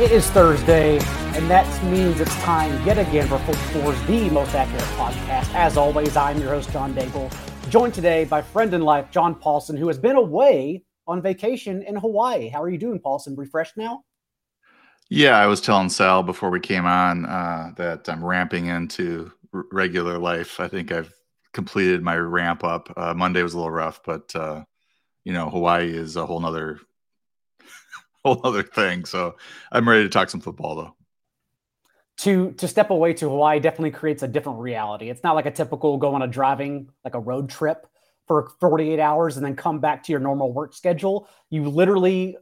It is Thursday, and that means it's time yet again for Football's The Most Accurate Podcast. As always, I'm your host, John Daigle, joined today by friend in life, John Paulson, who has been away on vacation in Hawaii. How are you doing, Paulson? Refreshed now? Yeah, I was telling Sal before we came on that I'm ramping into regular life. I think I've completed my ramp up. Monday was a little rough, but, you know, Hawaii is a whole nother thing. So I'm ready to talk some football, though. To step away to Hawaii definitely creates a different reality. It's not like a typical go on a driving, like a road trip for 48 hours and then come back to your normal work schedule. You literally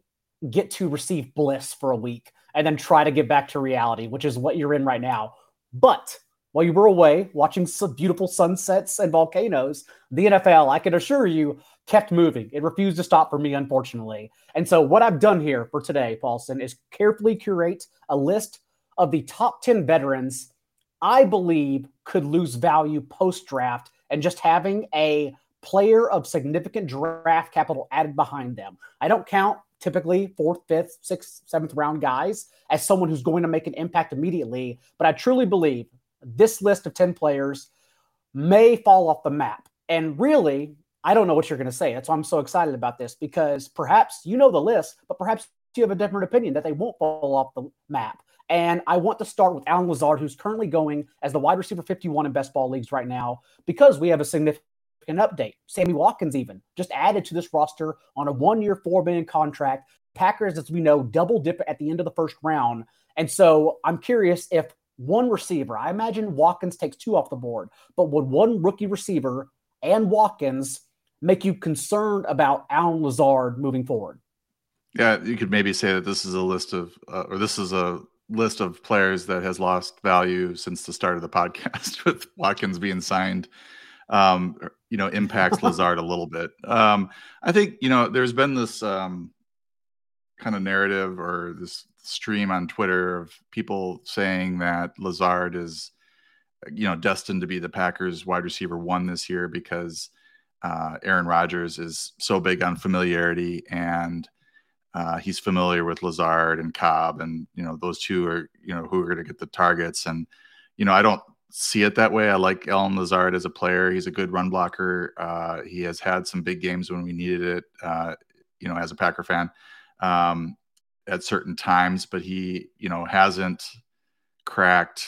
get to receive bliss for a week and then try to get back to reality, which is what you're in right now. But while you were away watching some beautiful sunsets and volcanoes, the NFL, I can assure you, kept moving. It refused to stop for me, unfortunately. And so what I've done here for today, Paulson, is carefully curate a list of the top 10 veterans I believe could lose value post-draft and just having a player of significant draft capital added behind them. I don't count typically 4th, 5th, 6th, 7th round guys as someone who's going to make an impact immediately, but I truly believe this list of 10 players may fall off the map. And really, I don't know what you're going to say. That's why I'm so excited about this, because perhaps you know the list, but perhaps you have a different opinion that they won't fall off the map. And I want to start with Allen Lazard, who's currently going as the wide receiver 51 in best ball leagues right now, because we have a significant update. Sammy Watkins even just added to this roster on a 1-year, $4 million contract. Packers, as we know, double dip at the end of the first round. And so I'm curious if one receiver, I imagine Watkins takes two off the board, but would one rookie receiver and Watkins make you concerned about Allen Lazard moving forward? Yeah, you could maybe say that this is a list of, or this is a list of players that has lost value since the start of the podcast with Watkins being signed, you know, impacts Lazard a little bit. I think, you know, there's been this kind of narrative or this stream on Twitter of people saying that Lazard is, you know, destined to be the Packers wide receiver 1 this year because Aaron Rodgers is so big on familiarity, and he's familiar with Lazard and Cobb, and, you know, those two are, you know, who are going to get the targets. And, you know, I don't see it that way. I like Allen Lazard as a player. He's a good run blocker. He has had some big games when we needed it, you know, as a Packer fan, at certain times, but he, you know, hasn't cracked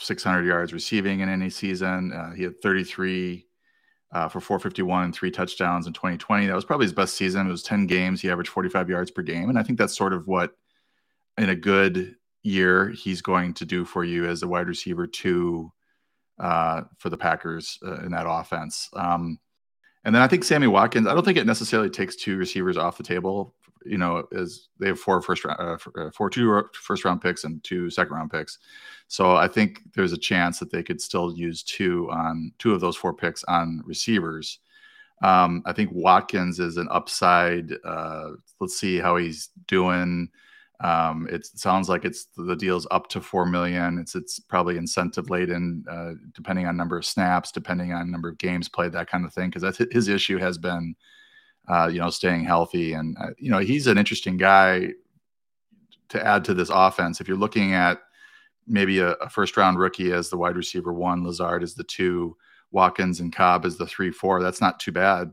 600 yards receiving in any season. He had 33 for 451 and 3 touchdowns in 2020. That was probably his best season. It was 10 games. He averaged 45 yards per game. And I think that's sort of what, in a good year, he's going to do for you as a wide receiver 2 for the Packers in that offense. And then I think Sammy Watkins, I don't think it necessarily takes two receivers off the table. You know, as they have 4 first round picks and 2 second round picks. So I think there's a chance that they could still use 2 of those 4 picks on receivers. I think Watkins is an upside. Let's see how he's doing. It sounds like it's the deal's up to $4 million. It's probably incentive laden, depending on number of snaps, depending on number of games played, that kind of thing. Cause that's his issue has been, you know, staying healthy. And, you know, he's an interesting guy to add to this offense. If you're looking at maybe a first round rookie as the wide receiver 1, Lazard is the 2, Watkins and Cobb is the 3, 4, that's not too bad.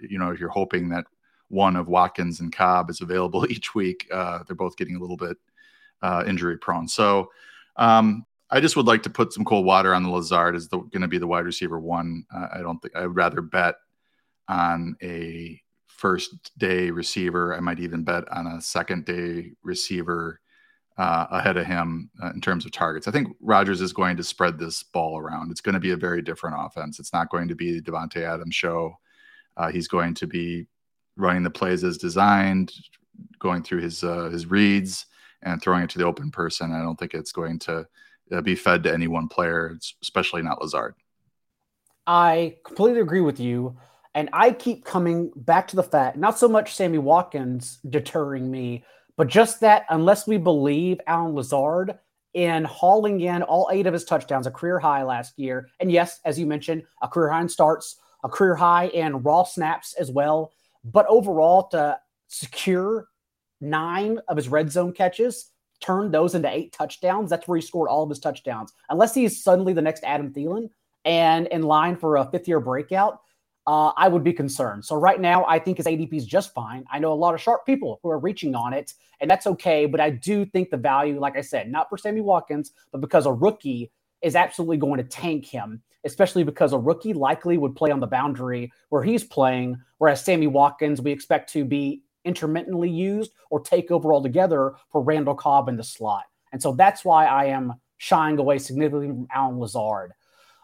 You know, if you're hoping that one of Watkins and Cobb is available each week, they're both getting a little bit injury prone. So I just would like to put some cold water on the Lazard as going to be the wide receiver 1. I don't think I'd rather bet on a first day receiver. I might even bet on a second day receiver ahead of him in terms of targets. I think Rodgers is going to spread this ball around. It's going to be a very different offense. It's not going to be the Devontae Adams show. He's going to be running the plays as designed, going through his reads and throwing it to the open person. I don't think it's going to be fed to any one player, especially not Lazard. I completely agree with you. And I keep coming back to the fact, not so much Sammy Watkins deterring me, but just that unless we believe Allen Lazard in hauling in all 8 of his touchdowns, a career high last year. And yes, as you mentioned, a career high in starts, a career high in raw snaps as well. But overall, to secure 9 of his red zone catches, turned those into 8 touchdowns, that's where he scored all of his touchdowns. Unless he is suddenly the next Adam Thielen and in line for a fifth-year breakout, I would be concerned. So right now, I think his ADP is just fine. I know a lot of sharp people who are reaching on it, and that's okay. But I do think the value, like I said, not for Sammy Watkins, but because a rookie is absolutely going to tank him, especially because a rookie likely would play on the boundary where he's playing, whereas Sammy Watkins we expect to be intermittently used or take over altogether for Randall Cobb in the slot. And so that's why I am shying away significantly from Allen Lazard.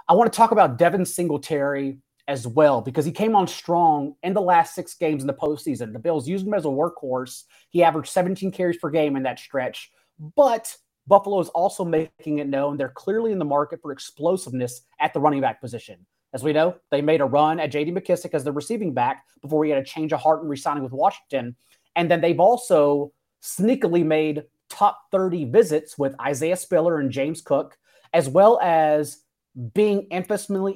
I want to talk about Devin Singletary as well, because he came on strong in the last 6 games in the postseason. The Bills used him as a workhorse. He averaged 17 carries per game in that stretch, but Buffalo is also making it known they're clearly in the market for explosiveness at the running back position. As we know, they made a run at J.D. McKissic as the receiving back before he had a change of heart and re-signing with Washington. And then they've also sneakily made top 30 visits with Isaiah Spiller and James Cook, as well as being infamously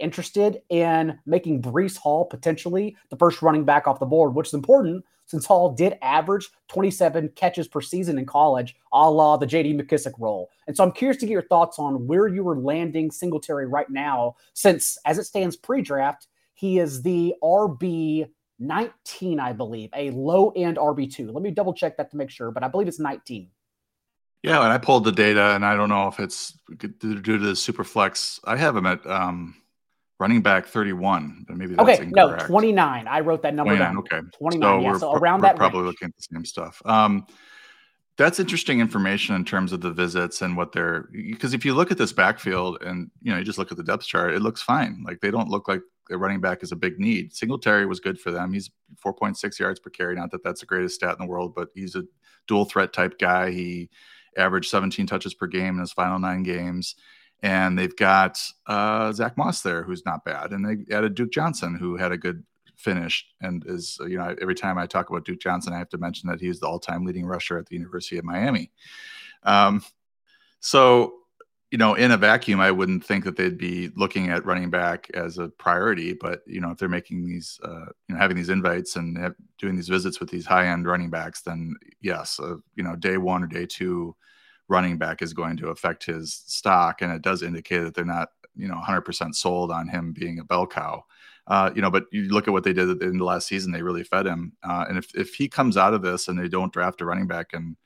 interested in making Breece Hall potentially the first running back off the board, which is important since Hall did average 27 catches per season in college, a la the J.D. McKissic role. And so I'm curious to get your thoughts on where you were landing Singletary right now, since as it stands pre-draft, he is the RB 19, I believe, a low-end RB2. Let me double-check that to make sure, but I believe it's 19. Yeah, and I pulled the data, and I don't know if it's due to the Superflex. I have him at running back 31, but maybe that's incorrect. No, 29. I wrote that number 29, down. Okay, 29. So yeah, so around that probably range. Looking at the same stuff. That's interesting information in terms of the visits and what they're, because if you look at this backfield and you just look at the depth chart, it looks fine. Like they don't look like a running back is a big need. Singletary was good for them. He's 4.6 yards per carry. Not that that's the greatest stat in the world, but he's a dual threat type guy. He averaged 17 touches per game in his final 9 games. And they've got Zach Moss there, who's not bad. And they added Duke Johnson, who had a good finish. And is, every time I talk about Duke Johnson, I have to mention that he's the all-time leading rusher at the University of Miami. So, in a vacuum, I wouldn't think that they'd be looking at running back as a priority. But, if they're making these, having these invites and doing these visits with these high-end running backs, then yes, day 1 or day 2 running back is going to affect his stock. And it does indicate that they're not, 100% sold on him being a bell cow. But you look at what they did in the last season, they really fed him. And if he comes out of this and they don't draft a running back and,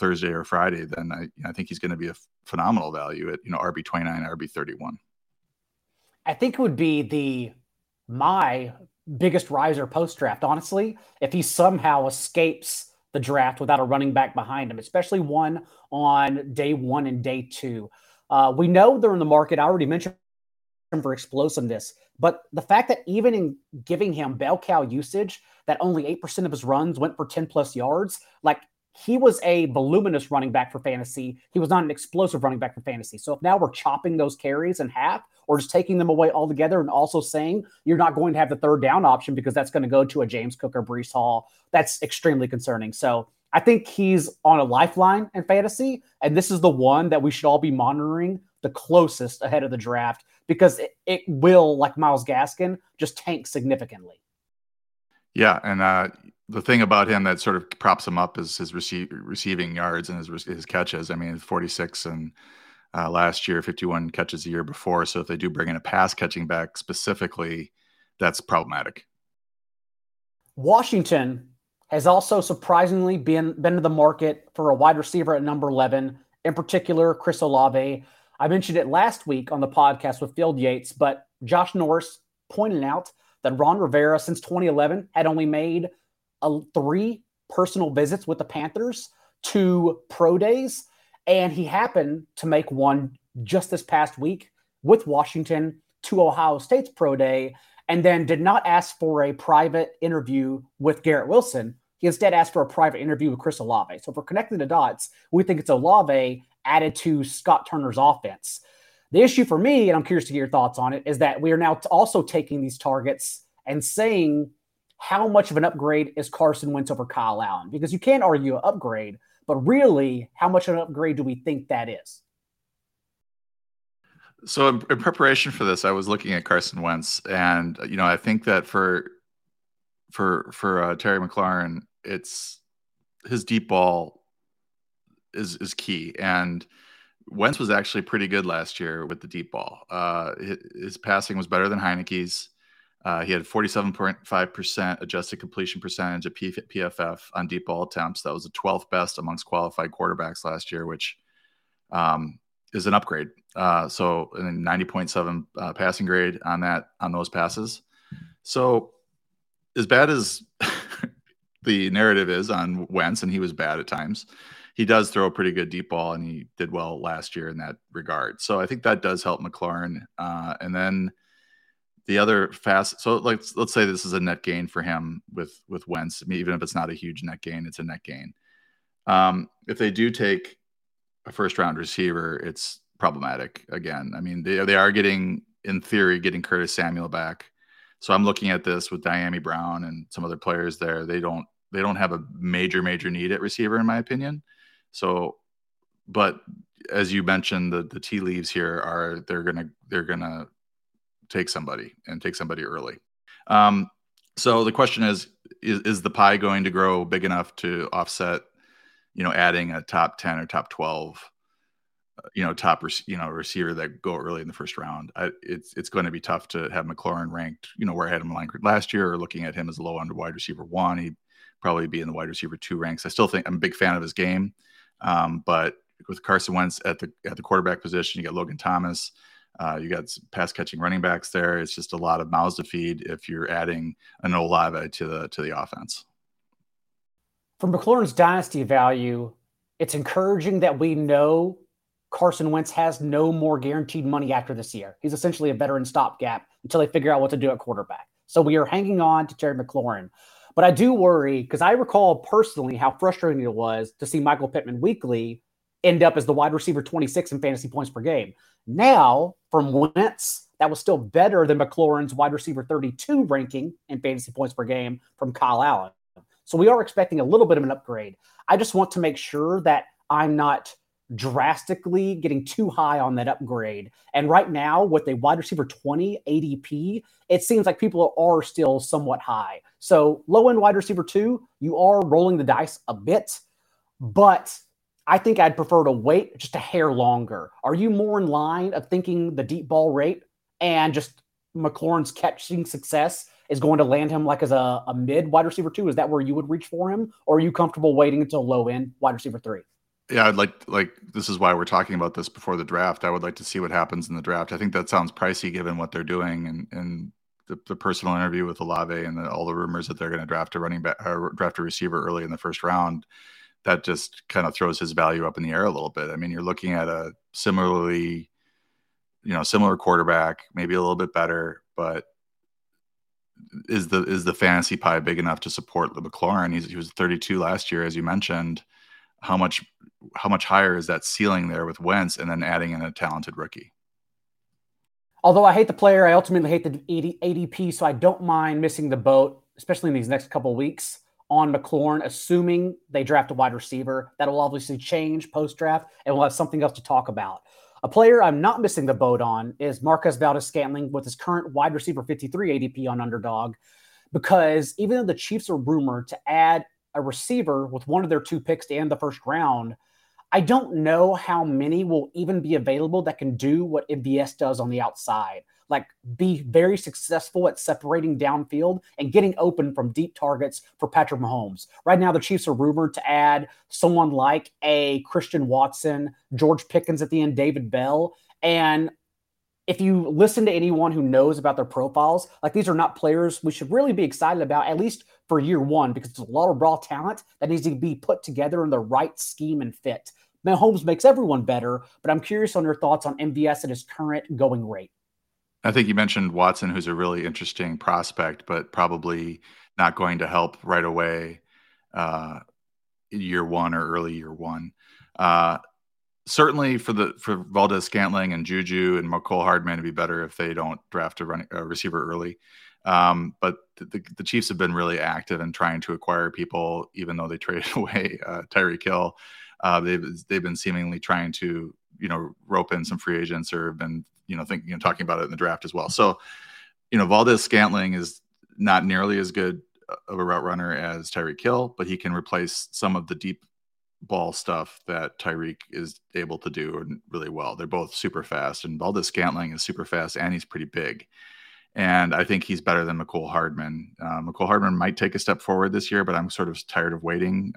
Thursday or Friday, then I think he's going to be a phenomenal value at, RB 29, RB 31. I think it would be my biggest riser post-draft, honestly, if he somehow escapes the draft without a running back behind him, especially one on day 1 and day 2. We know they're in the market. I already mentioned for explosiveness, but the fact that even in giving him bell cow usage, that only 8% of his runs went for 10 plus yards, like he was a voluminous running back for fantasy. He was not an explosive running back for fantasy. So if now we're chopping those carries in half or just taking them away altogether and also saying you're not going to have the third down option because that's going to go to a James Cook or Breece Hall, that's extremely concerning. So I think he's on a lifeline in fantasy, and this is the one that we should all be monitoring the closest ahead of the draft because it will, like Myles Gaskin, just tank significantly. Yeah, and the thing about him that sort of props him up is his receiving yards and his catches. I mean, 46 and last year, 51 catches the year before. So if they do bring in a pass catching back specifically, that's problematic. Washington has also surprisingly been to the market for a wide receiver at number 11, in particular, Chris Olave. I mentioned it last week on the podcast with Field Yates, but Josh Norris pointed out that Ron Rivera, since 2011, had only made 3 personal visits with the Panthers, 2 pro days, and he happened to make one just this past week with Washington to Ohio State's pro day, and then did not ask for a private interview with Garrett Wilson. He instead asked for a private interview with Chris Olave. So if we're connecting the dots, we think it's Olave added to Scott Turner's offense. The issue for me, and I'm curious to get your thoughts on it, is that we are now also taking these targets and saying how much of an upgrade is Carson Wentz over Kyle Allen? Because you can argue an upgrade, but really, how much of an upgrade do we think that is? So in preparation for this, I was looking at Carson Wentz, and I think that for Terry McLaurin, it's his deep ball is key. And Wentz was actually pretty good last year with the deep ball. His passing was better than Heineke's. He had 47.5% adjusted completion percentage at PFF on deep ball attempts. That was the 12th best amongst qualified quarterbacks last year, which is an upgrade. So, and then 90.7 passing grade on that, on those passes. So as bad as the narrative is on Wentz, and he was bad at times, he does throw a pretty good deep ball, and he did well last year in that regard. So I think that does help McLaurin. And then the other fast, so let's say this is a net gain for him with Wentz. I mean, even if it's not a huge net gain, it's a net gain. If they do take a first round receiver, it's problematic again. I mean, they are getting, in theory, getting Curtis Samuel back. So I'm looking at this with Diami Brown and some other players there. They don't have a major need at receiver, in my opinion. So, but as you mentioned, the tea leaves here are they're gonna take somebody and take somebody early. So the question is the pie going to grow big enough to offset, you know, adding a top 10 or top 12, receiver that go early in the first round? It's going to be tough to have McLaurin ranked, you know, where I had him ranked last year, or looking at him as low on wide receiver one. He'd probably be in the wide receiver two ranks. I still think I'm a big fan of his game, but with Carson Wentz at the quarterback position, you got Logan Thomas, you got pass catching running backs there. It's just a lot of mouths to feed if you're adding an Olave to the offense. For McLaurin's dynasty value, it's encouraging that we know Carson Wentz has no more guaranteed money after this year. He's essentially a veteran stopgap until they figure out what to do at quarterback. So we are hanging on to Terry McLaurin. But I do worry, because I recall personally how frustrating it was to see Michael Pittman Weekly end up as the wide receiver 26 in fantasy points per game. Now, from Wentz, that was still better than McLaurin's wide receiver 32 ranking in fantasy points per game from Kyle Allen. So we are expecting a little bit of an upgrade. I just want to make sure that I'm not drastically getting too high on that upgrade. And right now, with a wide receiver 20 ADP, it seems like people are still somewhat high. So low-end wide receiver 2, you are rolling the dice a bit, but I think I'd prefer to wait just a hair longer. Are you more in line of thinking the deep ball rate and just McLaurin's catching success is going to land him like as a mid wide receiver 2? Is that where you would reach for him? Or are you comfortable waiting until low-end wide receiver 3? Yeah, I'd like this is why we're talking about this before the draft. I would like to see what happens in the draft. I think that sounds pricey given what they're doing and the personal interview with Olave and all the rumors that they're going to draft a running back, or draft a receiver early in the first round. That just kind of throws his value up in the air a little bit. I mean, you're looking at a similar quarterback, maybe a little bit better, but is the fantasy pie big enough to support the McLaurin? He was 32 last year, as you mentioned. How much higher is that ceiling there with Wentz and then adding in a talented rookie? Although I hate the player, I ultimately hate the ADP, so I don't mind missing the boat, especially in these next couple of weeks, on McLaurin, assuming they draft a wide receiver. That'll obviously change post-draft, and we'll have something else to talk about. A player I'm not missing the boat on is Marquez Valdes-Scantling with his current wide receiver 53 ADP on Underdog, because even though the Chiefs are rumored to add a receiver with one of their two picks to end the first round, I don't know how many will even be available that can do what MVS does on the outside, like be very successful at separating downfield and getting open from deep targets for Patrick Mahomes. Right now, the Chiefs are rumored to add someone like a Christian Watson, George Pickens at the end, David Bell. And if you listen to anyone who knows about their profiles, like these are not players we should really be excited about, at least for year one, because there's a lot of raw talent that needs to be put together in the right scheme and fit. Mahomes makes everyone better, but I'm curious on your thoughts on MVS at his current going rate. I think you mentioned Watson, who's a really interesting prospect, but probably not going to help right away year one or early year one. Certainly for Valdes-Scantling and Juju and Mecole Hardman, to be better if they don't draft a receiver early. But the Chiefs have been really active in trying to acquire people, even though they traded away Tyreek Hill. They've been seemingly trying to, you know, rope in some free agents, or have been, you know, thinking, you know, talking about it in the draft as well. So, you know, Valdes-Scantling is not nearly as good of a route runner as Tyreek Hill, but he can replace some of the deep ball stuff that Tyreek is able to do really well. They're both super fast, and Valdes-Scantling is super fast, and he's pretty big. And I think he's better than Mecole Hardman. Mecole Hardman might take a step forward this year, but I'm sort of tired of waiting.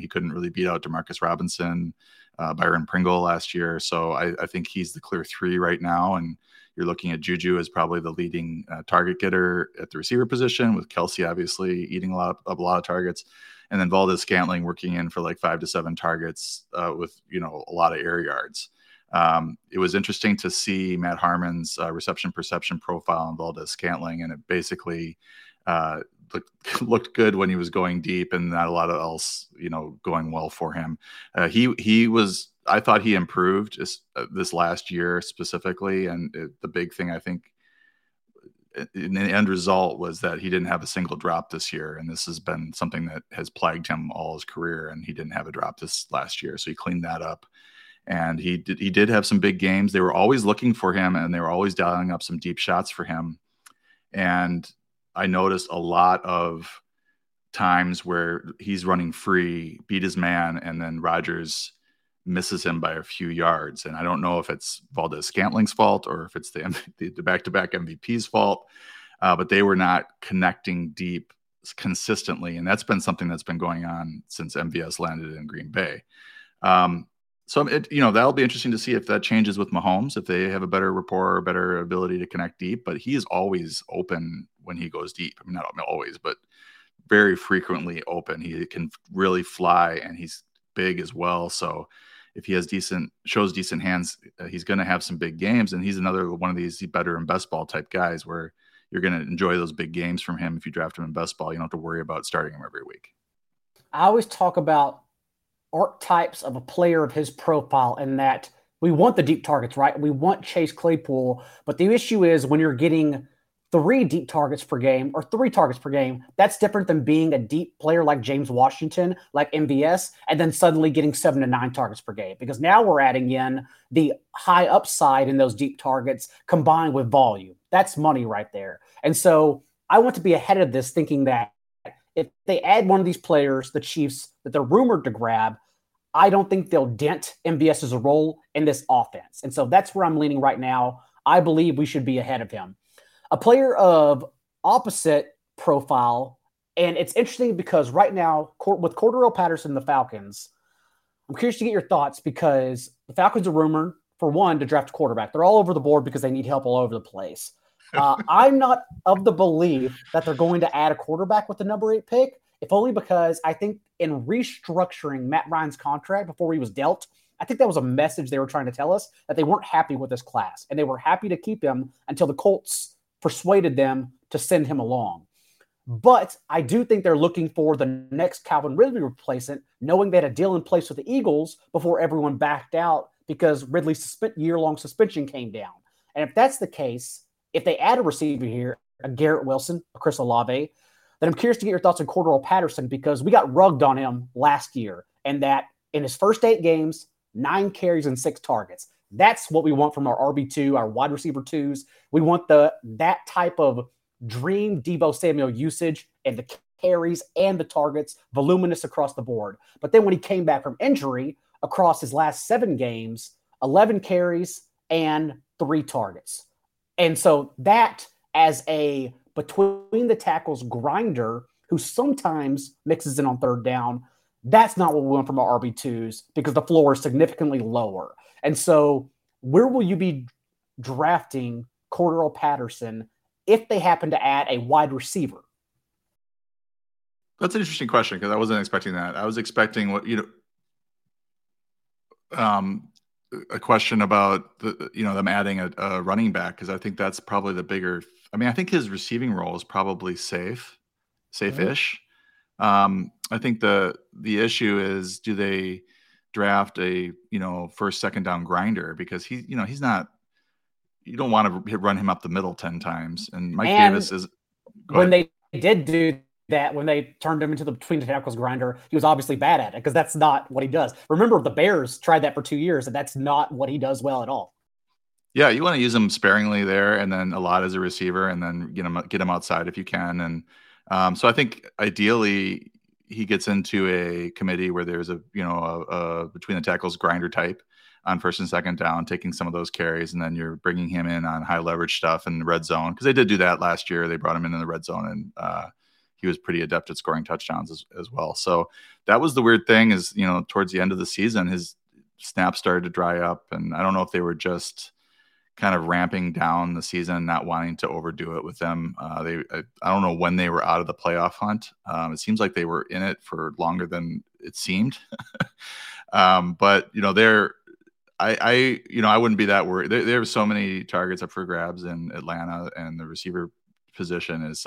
He couldn't really beat out Demarcus Robinson, Byron Pringle last year. So I think he's the clear three right now. And you're looking at Juju as probably the leading target getter at the receiver position, with Kelsey obviously eating a lot of targets. And then Valdes-Scantling working in for like 5 to 7 targets with, a lot of air yards. It was interesting to see Matt Harmon's reception perception profile on Valdes-Scantling, and it basically looked good when he was going deep, and not a lot of else, going well for him. I thought he improved this last year specifically, and the big thing I think in the end result was that he didn't have a single drop this year, and this has been something that has plagued him all his career, and he didn't have a drop this last year, so he cleaned that up. And he did have some big games. They were always looking for him, and they were always dialing up some deep shots for him. And I noticed a lot of times where he's running free, beat his man, and then Rodgers misses him by a few yards. And I don't know if it's Valdes-Scantling's fault or if it's the back-to-back MVP's fault, but they were not connecting deep consistently. And that's been something that's been going on since MVS landed in Green Bay. So, that'll be interesting to see if that changes with Mahomes, if they have a better rapport or better ability to connect deep. But he is always open when he goes deep. I mean, not always, but very frequently open. He can really fly, and he's big as well. So if he has shows decent hands, he's going to have some big games. And he's another one of these better and best ball type guys where you're going to enjoy those big games from him. If you draft him in best ball, you don't have to worry about starting him every week. I always talk about archetypes of a player of his profile, and that we want the deep targets, right? We want Chase Claypool, but the issue is when you're getting 3 deep targets per game or 3 targets per game, that's different than being a deep player like James Washington, like MVS, and then suddenly getting 7 to 9 targets per game, because now we're adding in the high upside in those deep targets combined with volume. That's money right there. And so I want to be ahead of this, thinking that if they add one of these players, the Chiefs, that they're rumored to grab, I don't think they'll dent MVS's role in this offense. And so that's where I'm leaning right now. I believe we should be ahead of him. A player of opposite profile, and it's interesting because right now, with Cordarrelle Patterson and the Falcons, I'm curious to get your thoughts, because the Falcons are rumored, for one, to draft a quarterback. They're all over the board because they need help all over the place. I'm not of the belief that they're going to add a quarterback with the number 8 pick, if only because I think in restructuring Matt Ryan's contract before he was dealt, I think that was a message they were trying to tell us, that they weren't happy with this class, and they were happy to keep him until the Colts persuaded them to send him along. But I do think they're looking for the next Calvin Ridley replacement, knowing they had a deal in place with the Eagles before everyone backed out because Ridley's year-long suspension came down. And if that's the case, if they add a receiver here, a Garrett Wilson, a Chris Olave, then I'm curious to get your thoughts on Cordarrelle Patterson, because we got rugged on him last year, and that in his first 8 games, 9 carries and 6 targets. That's what we want from our RB2, our wide receiver twos. We want that type of dream Deebo Samuel usage, and the carries and the targets, voluminous across the board. But then when he came back from injury, across his last 7 games, 11 carries and 3 targets. And so that, as a between the tackles grinder who sometimes mixes in on third down, that's not what we want from our RB2s, because the floor is significantly lower. And so where will you be drafting Cordarrelle Patterson if they happen to add a wide receiver? That's an interesting question, because I wasn't expecting that. I was expecting a question about them adding a running back, because I think that's probably the bigger. I mean, I think his receiving role is probably safe-ish. Right. I think the issue is, do they draft a first, second down grinder, because he he's not. You don't want to run him up the middle 10 times. And Mike Davis is. When they did do that, when they turned him into the between the tackles grinder, he was obviously bad at it, because that's not what he does. Remember, the Bears tried that for 2 years, and that's not what he does well at all. Yeah, you want to use him sparingly there, and then a lot as a receiver, and then get him outside if you can. And so I think ideally he gets into a committee where there's a, you know, a between the tackles grinder type on first and second down, taking some of those carries, and then you're bringing him in on high leverage stuff in the red zone, because they did do that last year. They brought him in the red zone, and he was pretty adept at scoring touchdowns as well. So that was the weird thing is, you know, towards the end of the season, his snaps started to dry up, and I don't know if they were just kind of ramping down the season, not wanting to overdo it with them. I don't know when they were out of the playoff hunt. It seems like they were in it for longer than it seemed. But you know, I wouldn't be that worried. There are so many targets up for grabs in Atlanta, and the receiver position is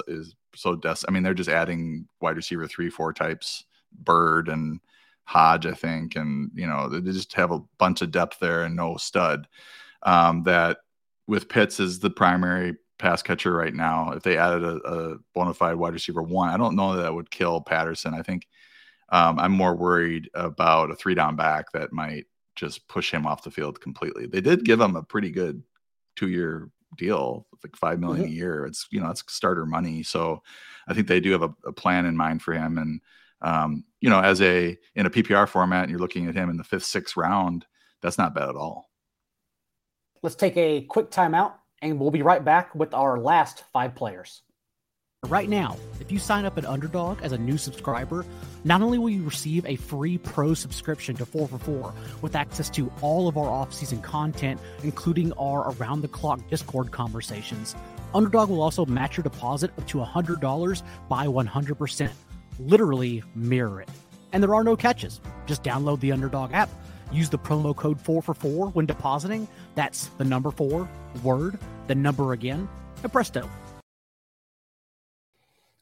so desperate. I mean, they're just adding wide receiver 3-4 types, Bird and Hodge, I think. And, you know, they just have a bunch of depth there and no stud. That with Pitts as the primary pass catcher right now, if they added a bona fide wide receiver one, I don't know that that would kill Patterson. I think I'm more worried about a 3-down back that might just push him off the field completely. They did give him a pretty good 2-year deal, like $5 million a year. It's, you know, it's starter money. So I think they do have a plan in mind for him. And, you know, as in a PPR format, and you're looking at him in the 5th, 6th round, that's not bad at all. Let's take a quick timeout, and we'll be right back with our last 5 players. Right now, if you sign up at Underdog as a new subscriber, not only will you receive a free pro subscription to 4 for 4 with access to all of our off-season content, including our around-the-clock Discord conversations, Underdog will also match your deposit up to $100 by 100%. Literally mirror it. And there are no catches. Just download the Underdog app. Use the promo code 4for4 when depositing. That's the number 4, word, the number again, and presto.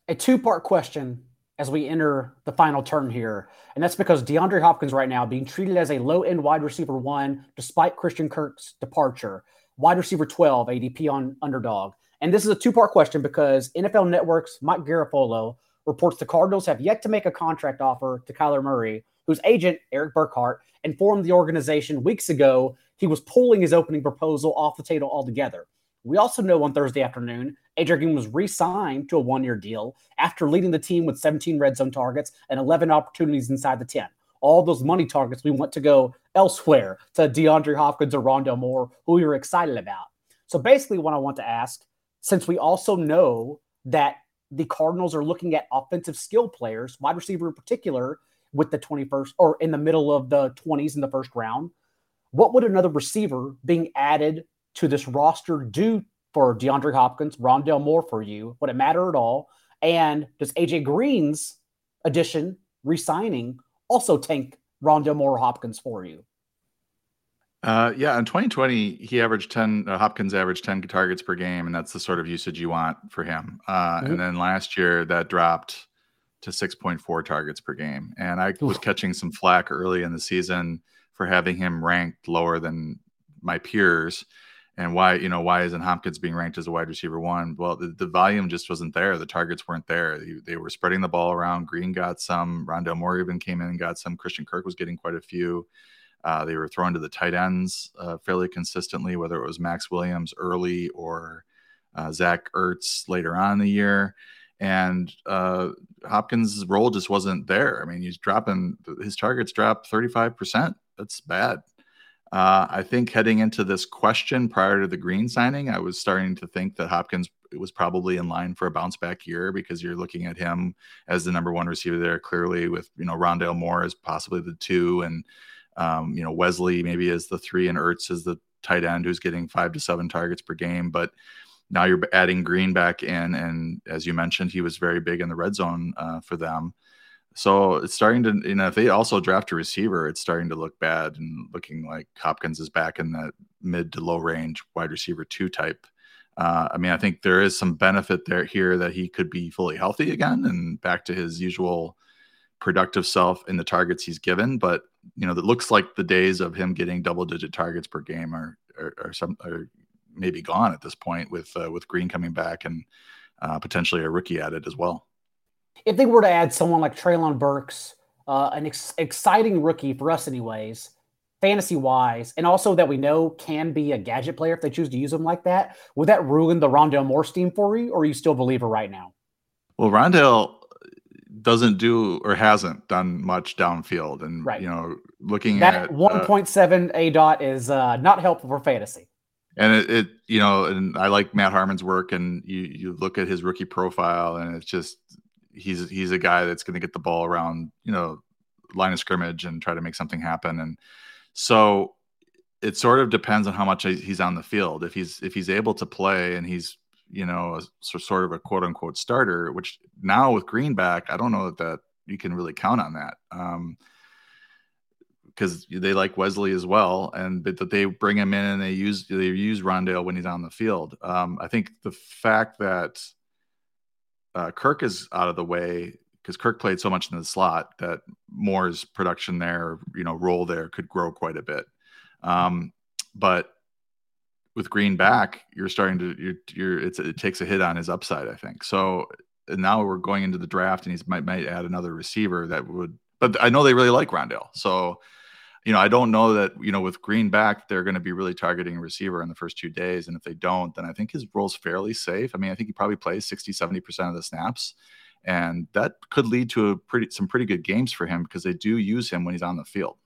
A 2-part question as we enter the final term here, and that's because DeAndre Hopkins right now being treated as a low-end wide receiver 1 despite Christian Kirk's departure. Wide receiver 12, ADP on Underdog. And this is a 2-part question because NFL Network's Mike Garafolo reports the Cardinals have yet to make a contract offer to Kyler Murray, whose agent, Eric Burkhart, informed the organization weeks ago he was pulling his opening proposal off the table altogether. We also know on Thursday afternoon, A.J. Green was re-signed to a 1-year deal after leading the team with 17 red zone targets and 11 opportunities inside the 10. All those money targets we want to go elsewhere to DeAndre Hopkins or Rondale Moore, who we were excited about. So basically what I want to ask, since we also know that the Cardinals are looking at offensive skill players, wide receiver in particular, with the 21st or in the middle of the 20s in the first round, what would another receiver being added to this roster do for DeAndre Hopkins, Rondale Moore for you? Would it matter at all? And does AJ Green's addition, re-signing, also tank Rondale Moore or Hopkins for you? Yeah, in 2020, Hopkins averaged 10 targets per game, and that's the sort of usage you want for him. And then last year that dropped to 6.4 targets per game. And I was catching some flack early in the season for having him ranked lower than my peers. And why isn't Hopkins being ranked as a wide receiver 1? Well, the volume just wasn't there. The targets weren't there. They were spreading the ball around. Green got some. Rondale Moore even came in and got some. Christian Kirk was getting quite a few. They were thrown to the tight ends fairly consistently, whether it was Max Williams early or Zach Ertz later on in the year. And Hopkins' role just wasn't there. I mean, his targets dropped 35%. That's bad. I think heading into this question prior to the Green signing, I was starting to think that Hopkins was probably in line for a bounce back year, because you're looking at him as the number 1 receiver there clearly, with, you know, Rondale Moore as possibly the 2, and you know, Wesley maybe as the 3, and Ertz as the tight end who's getting 5 to 7 targets per game. But now you're adding Green back in, and as you mentioned, he was very big in the red zone for them. So it's starting to, you know, if they also draft a receiver, it's starting to look bad and looking like Hopkins is back in that mid to low range wide receiver 2 type. I mean, I think there is some benefit here that he could be fully healthy again and back to his usual productive self in the targets he's given. But, you know, that looks like the days of him getting double-digit targets per game are maybe gone at this point with Green coming back and potentially a rookie added as well. If they were to add someone like Treylon Burks, an exciting rookie for us anyways, fantasy-wise, and also that we know can be a gadget player if they choose to use him like that, would that ruin the Rondale Moore steam for you, or are you still a believer right now? Well, Rondale, doesn't do or hasn't done much downfield. And, right. You know, looking that at 1.7 ADOT is not helpful for fantasy. And it, you know, and I like Matt Harmon's work, and you look at his rookie profile, and it's just, he's a guy that's going to get the ball around, you know, line of scrimmage and try to make something happen. And so it sort of depends on how much he's on the field. If he's able to play and he's, you know, sort of a quote unquote starter, which now with Green back, I don't know that you can really count on that. Because they like Wesley as well, and that they bring him in and they use Rondale when he's on the field. I think the fact that Kirk is out of the way, because Kirk played so much in the slot, that Moore's production there, you know, role there could grow quite a bit. But with Green back, you're starting to it takes a hit on his upside, I think. So now we're going into the draft, and he might add another receiver that would. But I know they really like Rondale, so. You know, I don't know that, you know, with Green back, they're going to be really targeting receiver in the first 2 days. And if they don't, then I think his role's fairly safe. I mean, I think he probably plays 60, 70% of the snaps. And that could lead to some pretty good games for him, because they do use him when he's on the field.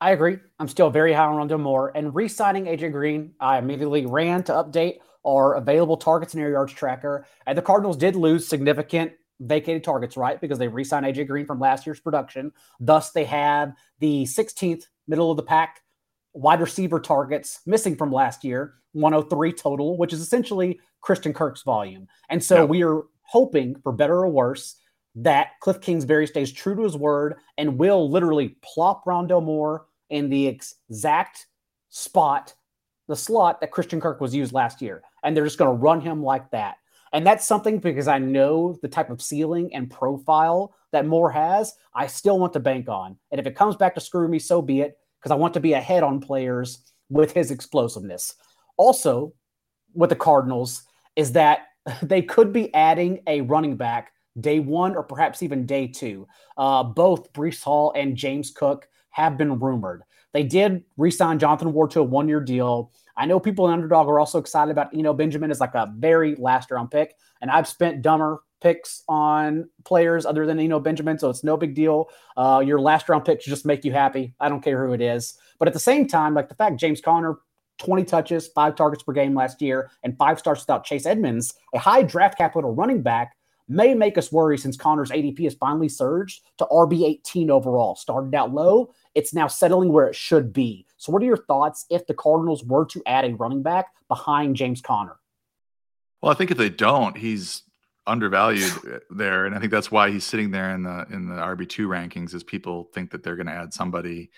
I agree. I'm still very high on Rondale Moore. And re-signing A.J. Green, I immediately ran to update our available targets and air yards tracker. And the Cardinals did lose significant vacated targets, right? Because they re-signed A.J. Green from last year's production. Thus, they have the 16th middle-of-the-pack wide receiver targets missing from last year, 103 total, which is essentially Christian Kirk's volume. And so we are hoping, for better or worse, that Cliff Kingsbury stays true to his word and will literally plop Rondale Moore in the exact spot, the slot that Christian Kirk was used last year. And they're just going to run him like that. And that's something, because I know the type of ceiling and profile that Moore has, I still want to bank on. And if it comes back to screw me, so be it, because I want to be ahead on players with his explosiveness. Also, with the Cardinals, is that they could be adding a running back day one or perhaps even day two. Both Breece Hall and James Cook have been rumored. They did re-sign Jonathan Ward to a one-year deal. I know people in Underdog are also excited about Eno Benjamin as like a very last-round pick, and I've spent dumber picks on players other than Eno Benjamin, so it's no big deal. Your last-round picks just make you happy. I don't care who it is. But at the same time, like the fact James Conner, 20 touches, 5 targets per game last year, and 5 starts without Chase Edmonds, a high draft capital running back, may make us worry, since Conner's ADP has finally surged to RB18 overall. Started out low. It's now settling where it should be. So what are your thoughts if the Cardinals were to add a running back behind James Conner? Well, I think if they don't, he's undervalued there. And I think that's why he's sitting there in the RB2 rankings, is people think that they're going to add somebody.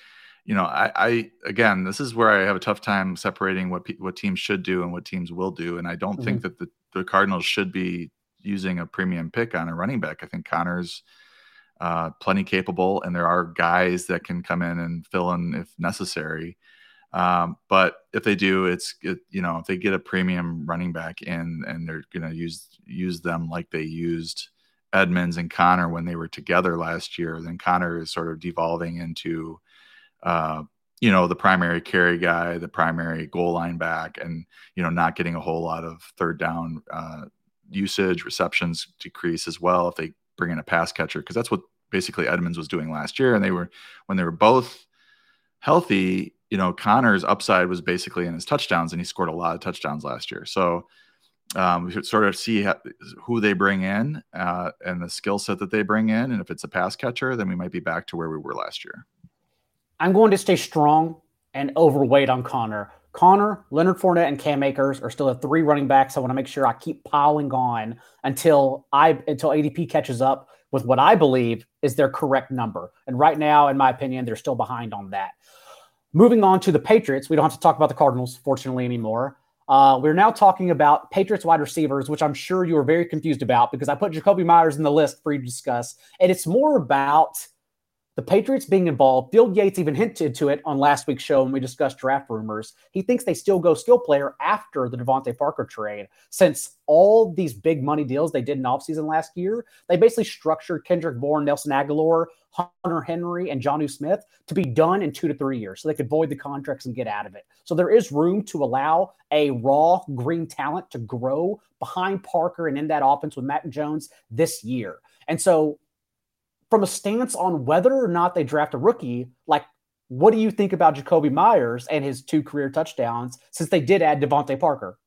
You know, I again, this is where I have a tough time separating what teams should do and what teams will do. And I don't think that the Cardinals should be using a premium pick on a running back. I think Conner's plenty capable, and there are guys that can come in and fill in if necessary. But if they do, you know, if they get a premium running back in, and they're going to use them like they used Edmonds and Conner when they were together last year, then Conner is sort of devolving into, you know, the primary carry guy, the primary goal line back, and, you know, not getting a whole lot of third down usage. Receptions decrease as well if they bring in a pass catcher, because that's what basically Edmonds was doing last year. And when they were both healthy, you know, Conner's upside was basically in his touchdowns, and he scored a lot of touchdowns last year. So we should sort of see who they bring in and the skill set that they bring in. And if it's a pass catcher, then we might be back to where we were last year. I'm going to stay strong and overweight on Conner. Conner, Leonard Fournette, and Cam Akers are still at 3 running backs. I want to make sure I keep piling on until ADP catches up with what I believe is their correct number. And right now, in my opinion, they're still behind on that. Moving on to the Patriots, we don't have to talk about the Cardinals, fortunately, anymore. We're now talking about Patriots wide receivers, which I'm sure you are very confused about, because I put Jacoby Myers in the list for you to discuss. And it's more about the Patriots being involved. Bill Yates even hinted to it on last week's show when we discussed draft rumors. He thinks they still go skill player after the Devontae Parker trade, since all these big money deals they did in offseason last year, they basically structured Kendrick Bourne, Nelson Aguilar, Hunter Henry, and Jonnu Smith to be done in 2 to 3 years, so they could void the contracts and get out of it. So there is room to allow a raw green talent to grow behind Parker and in that offense with Mac Jones this year. And so from a stance on whether or not they draft a rookie, like, what do you think about Jakobi Meyers and his 2 career touchdowns since they did add Devontae Parker?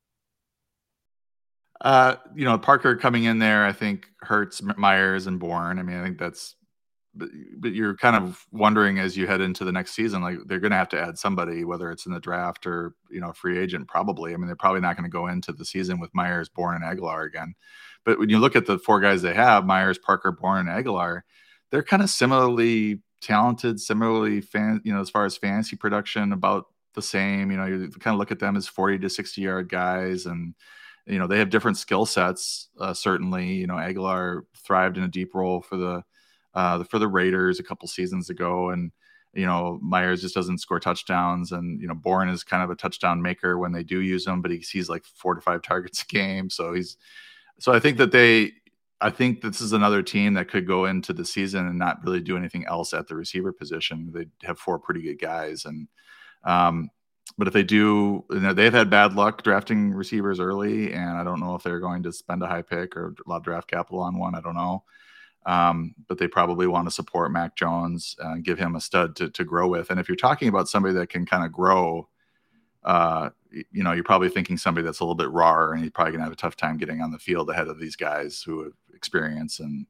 You know, Parker coming in there, I think, hurts Meyers and Bourne. I mean, I think that's – but you're kind of wondering as you head into the next season, like, they're going to have to add somebody, whether it's in the draft or, you know, free agent probably. I mean, they're probably not going to go into the season with Meyers, Bourne, and Aguilar again. But when you look at the 4 guys they have, Meyers, Parker, Bourne, and Aguilar, they're kind of similarly talented, similarly, you know, as far as fantasy production, about the same. You know, you kind of look at them as 40 to 60-yard guys, and – you know, they have different skill sets, certainly. You know, Aguilar thrived in a deep role for the Raiders a couple seasons ago. And, you know, Meyers just doesn't score touchdowns. And, you know, Bourne is kind of a touchdown maker when they do use him, but he sees like 4 to 5 targets a game. So I think that this is another team that could go into the season and not really do anything else at the receiver position. They have 4 pretty good guys. And, but if they do, you know, they've had bad luck drafting receivers early, and I don't know if they're going to spend a high pick or a lot of draft capital on one. I don't know. But they probably want to support Mac Jones and give him a stud to grow with. And if you're talking about somebody that can kind of grow, you know, you're probably thinking somebody that's a little bit rawer, and he's probably going to have a tough time getting on the field ahead of these guys who have experience, and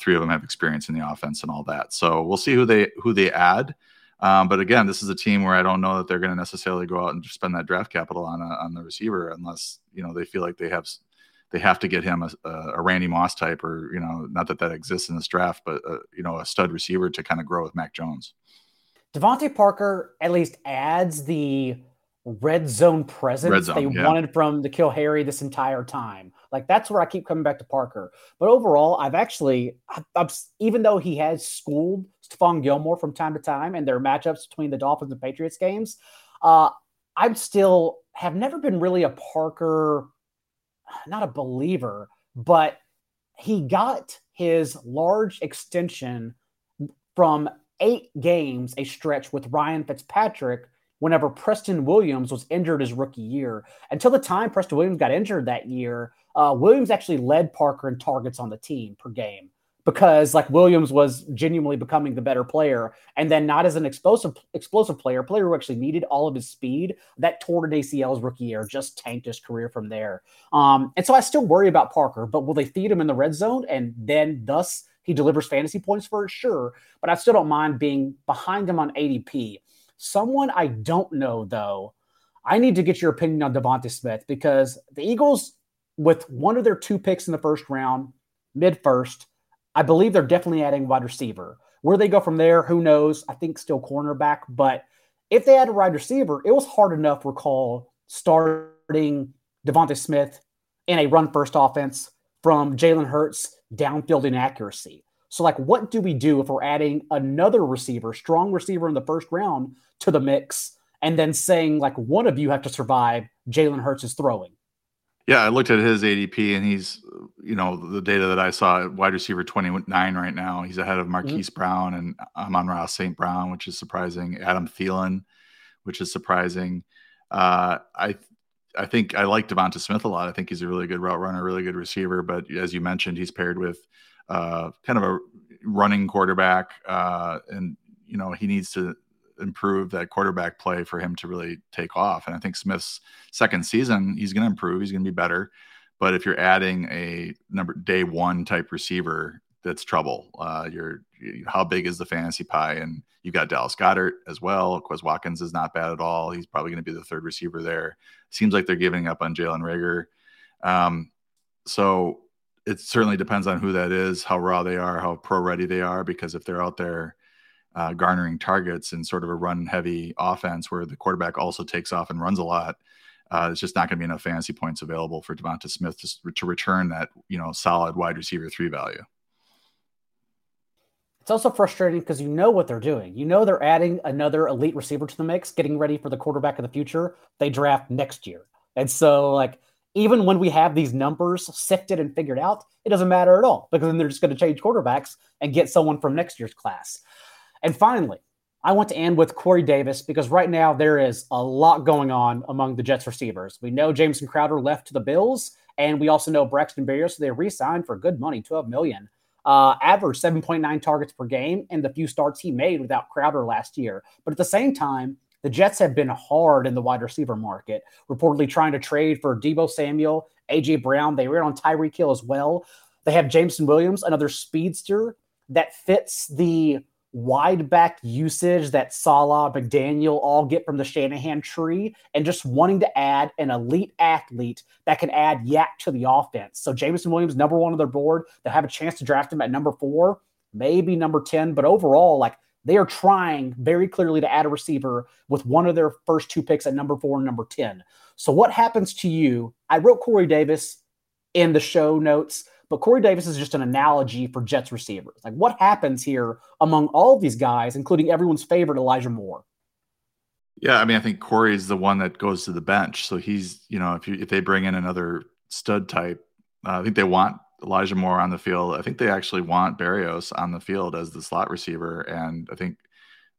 3 of them have experience in the offense and all that. So we'll see who they add. But again, this is a team where I don't know that they're going to necessarily go out and just spend that draft capital on the receiver, unless, you know, they feel like they have to get him a Randy Moss type, or, you know, not that exists in this draft, but you know, a stud receiver to kind of grow with Mac Jones. Devontae Parker at least adds the red zone presence they wanted from the Kilharry this entire time. Like, that's where I keep coming back to Parker. But overall, I've even though he has schooled Stephon Gilmore from time to time and their matchups between the Dolphins and Patriots games, I'm still have never been really a Parker, not a believer, but he got his large extension from 8 games a stretch with Ryan Fitzpatrick whenever Preston Williams was injured his rookie year. Until the time Preston Williams got injured that year, Williams actually led Parker in targets on the team per game, because like Williams was genuinely becoming the better player, and then not as an explosive player who actually needed all of his speed. That torn ACL's rookie year just tanked his career from there. And so I still worry about Parker, but will they feed him in the red zone? And then thus he delivers fantasy points for sure, but I still don't mind being behind him on ADP. Someone I don't know, though, I need to get your opinion on Devontae Smith, because the Eagles, with one of their 2 picks in the first round, mid-first, I believe they're definitely adding wide receiver. Where they go from there, who knows? I think still cornerback. But if they add a wide receiver, it was hard enough, recall, starting Devontae Smith in a run-first offense from Jalen Hurts' downfield inaccuracy. So, like, what do we do if we're adding another receiver, strong receiver in the first round to the mix, and then saying, like, one of you have to survive Jalen Hurts' throwing? Yeah, I looked at his ADP, and he's, you know, the data that I saw, wide receiver 29 right now. He's ahead of Marquise Brown and Amon-Ra St. Brown, which is surprising. Adam Thielen, which is surprising. I think I like Devonta Smith a lot. I think he's a really good route runner, really good receiver. But as you mentioned, he's paired with kind of a running quarterback, and, you know, he needs to improve that quarterback play for him to really take off. And I think Smith's second season, he's going to improve. He's going to be better. But if you're adding a day one type receiver, that's trouble. How big is the fantasy pie? And you've got Dallas Goedert as well. Quez Watkins is not bad at all. He's probably going to be the 3rd receiver there. Seems like they're giving up on Jalen Reagor. So it certainly depends on who that is, how raw they are, how pro ready they are, because if they're out there garnering targets in sort of a run heavy offense where the quarterback also takes off and runs a lot, it's just not going to be enough fantasy points available for Devonta Smith to return that, you know, solid wide receiver 3 value. It's also frustrating because you know what they're doing. You know they're adding another elite receiver to the mix, getting ready for the quarterback of the future they draft next year. And so, like, even when we have these numbers sifted and figured out, it doesn't matter at all, because then they're just going to change quarterbacks and get someone from next year's class. And finally, I want to end with Corey Davis, because right now there is a lot going on among the Jets receivers. We know Jamison Crowder left to the Bills, and we also know Braxton Berrios, so they re-signed for good money, $12 million. averaged 7.9 targets per game in the few starts he made without Crowder last year. But at the same time, the Jets have been hard in the wide receiver market, reportedly trying to trade for Deebo Samuel, A.J. Brown. They ran on Tyreek Hill as well. They have Jameson Williams, another speedster that fits the wide back usage that Salah, McDaniel all get from the Shanahan tree, and just wanting to add an elite athlete that can add yak to the offense. So Jameson Williams, number one on their board. They have a chance to draft him at number 4, maybe number 10, but overall, they are trying very clearly to add a receiver with one of their first 2 picks at number 4 and number 10. So what happens to you? I wrote Corey Davis in the show notes, but Corey Davis is just an analogy for Jets receivers. What happens here among all of these guys, including everyone's favorite Elijah Moore? Yeah, I think Corey is the one that goes to the bench. So he's, if they bring in another stud type, I think they want Elijah Moore on the field. I think they actually want Berrios on the field as the slot receiver. And I think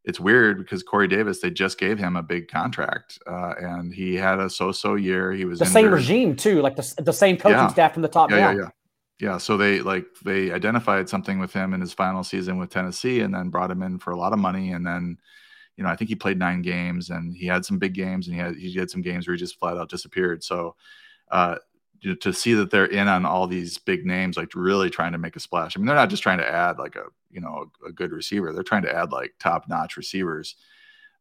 it's weird because Corey Davis, they just gave him a big contract and he had a so-so year. He was the injured. Same regime too, the same coaching staff from the top down. Yeah. So they identified something with him in his final season with Tennessee and then brought him in for a lot of money. And then, I think he played 9 games and he had some big games and he had some games where he just flat out disappeared. So, to see that they're in on all these big names, really trying to make a splash. They're not just trying to add a good receiver. They're trying to add top-notch receivers.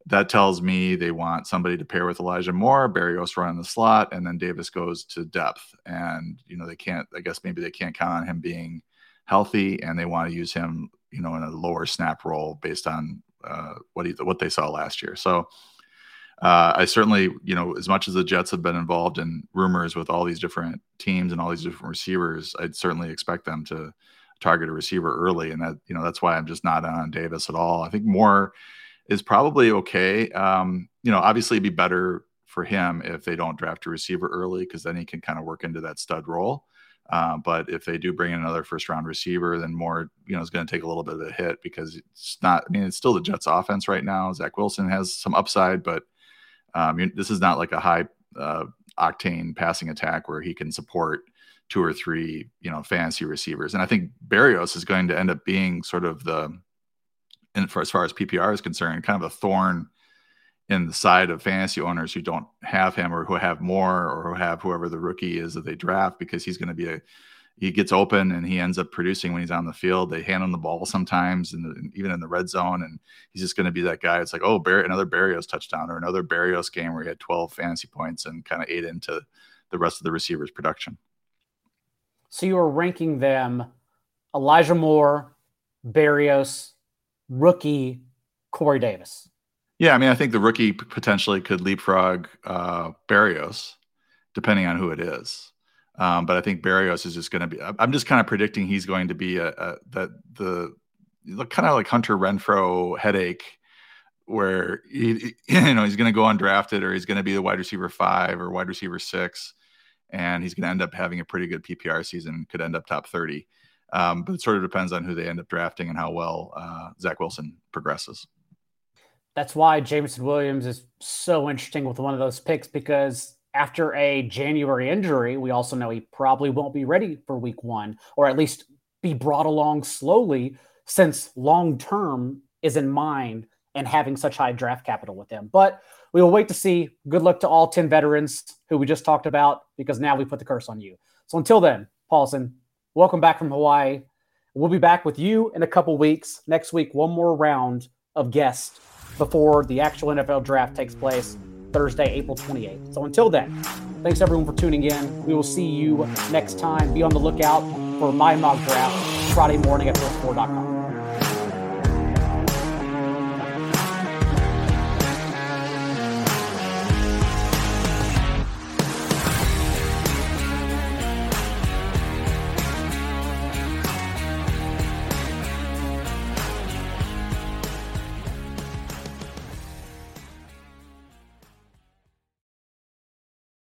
That tells me they want somebody to pair with Elijah Moore, Berrios run in the slot, and then Davis goes to depth. And, they can't count on him being healthy and they want to use him, in a lower snap role based on what they saw last year. So, I certainly, as much as the Jets have been involved in rumors with all these different teams and all these different receivers, I'd certainly expect them to target a receiver early. And that, that's why I'm just not on Davis at all. I think Moore is probably okay. Obviously it'd be better for him if they don't draft a receiver early, because then he can kind of work into that stud role. But if they do bring in another first round receiver, then Moore, is going to take a little bit of a hit because it's not, it's still the Jets offense right now. Zach Wilson has some upside, but this is not a high octane passing attack where he can support 2 or 3, fantasy receivers. And I think Berrios is going to end up being sort of as far as PPR is concerned, kind of a thorn in the side of fantasy owners who don't have him or who have Moore or who have whoever the rookie is that they draft, because he's going to be he gets open and he ends up producing when he's on the field. They hand him the ball sometimes and even in the red zone. And he's just going to be that guy. It's another Berrios touchdown or another Berrios game where he had 12 fantasy points and kind of ate into the rest of the receiver's production. So you are ranking them Elijah Moore, Berrios, rookie, Corey Davis. Yeah. I think the rookie potentially could leapfrog Berrios depending on who it is. But I think Berrios is just going to be, I'm just kind of predicting he's going to be kind of like Hunter Renfrow headache where he's going to go undrafted or he's going to be the wide receiver 5 or wide receiver 6. And he's going to end up having a pretty good PPR season, could end up top 30. But it sort of depends on who they end up drafting and how well Zach Wilson progresses. That's why Jameson Williams is so interesting with one of those picks, because after a January injury, we also know he probably won't be ready for week 1, or at least be brought along slowly, since long-term is in mind and having such high draft capital with him. But we will wait to see. Good luck to all 10 veterans who we just talked about, because now we put the curse on you. So until then, Paulson, welcome back from Hawaii. We'll be back with you in a couple weeks. Next week, one more round of guests before the actual NFL draft takes place. Thursday, April 28th. So until then, thanks everyone for tuning in. We will see you next time. Be on the lookout for my mock draft Friday morning at 4.com.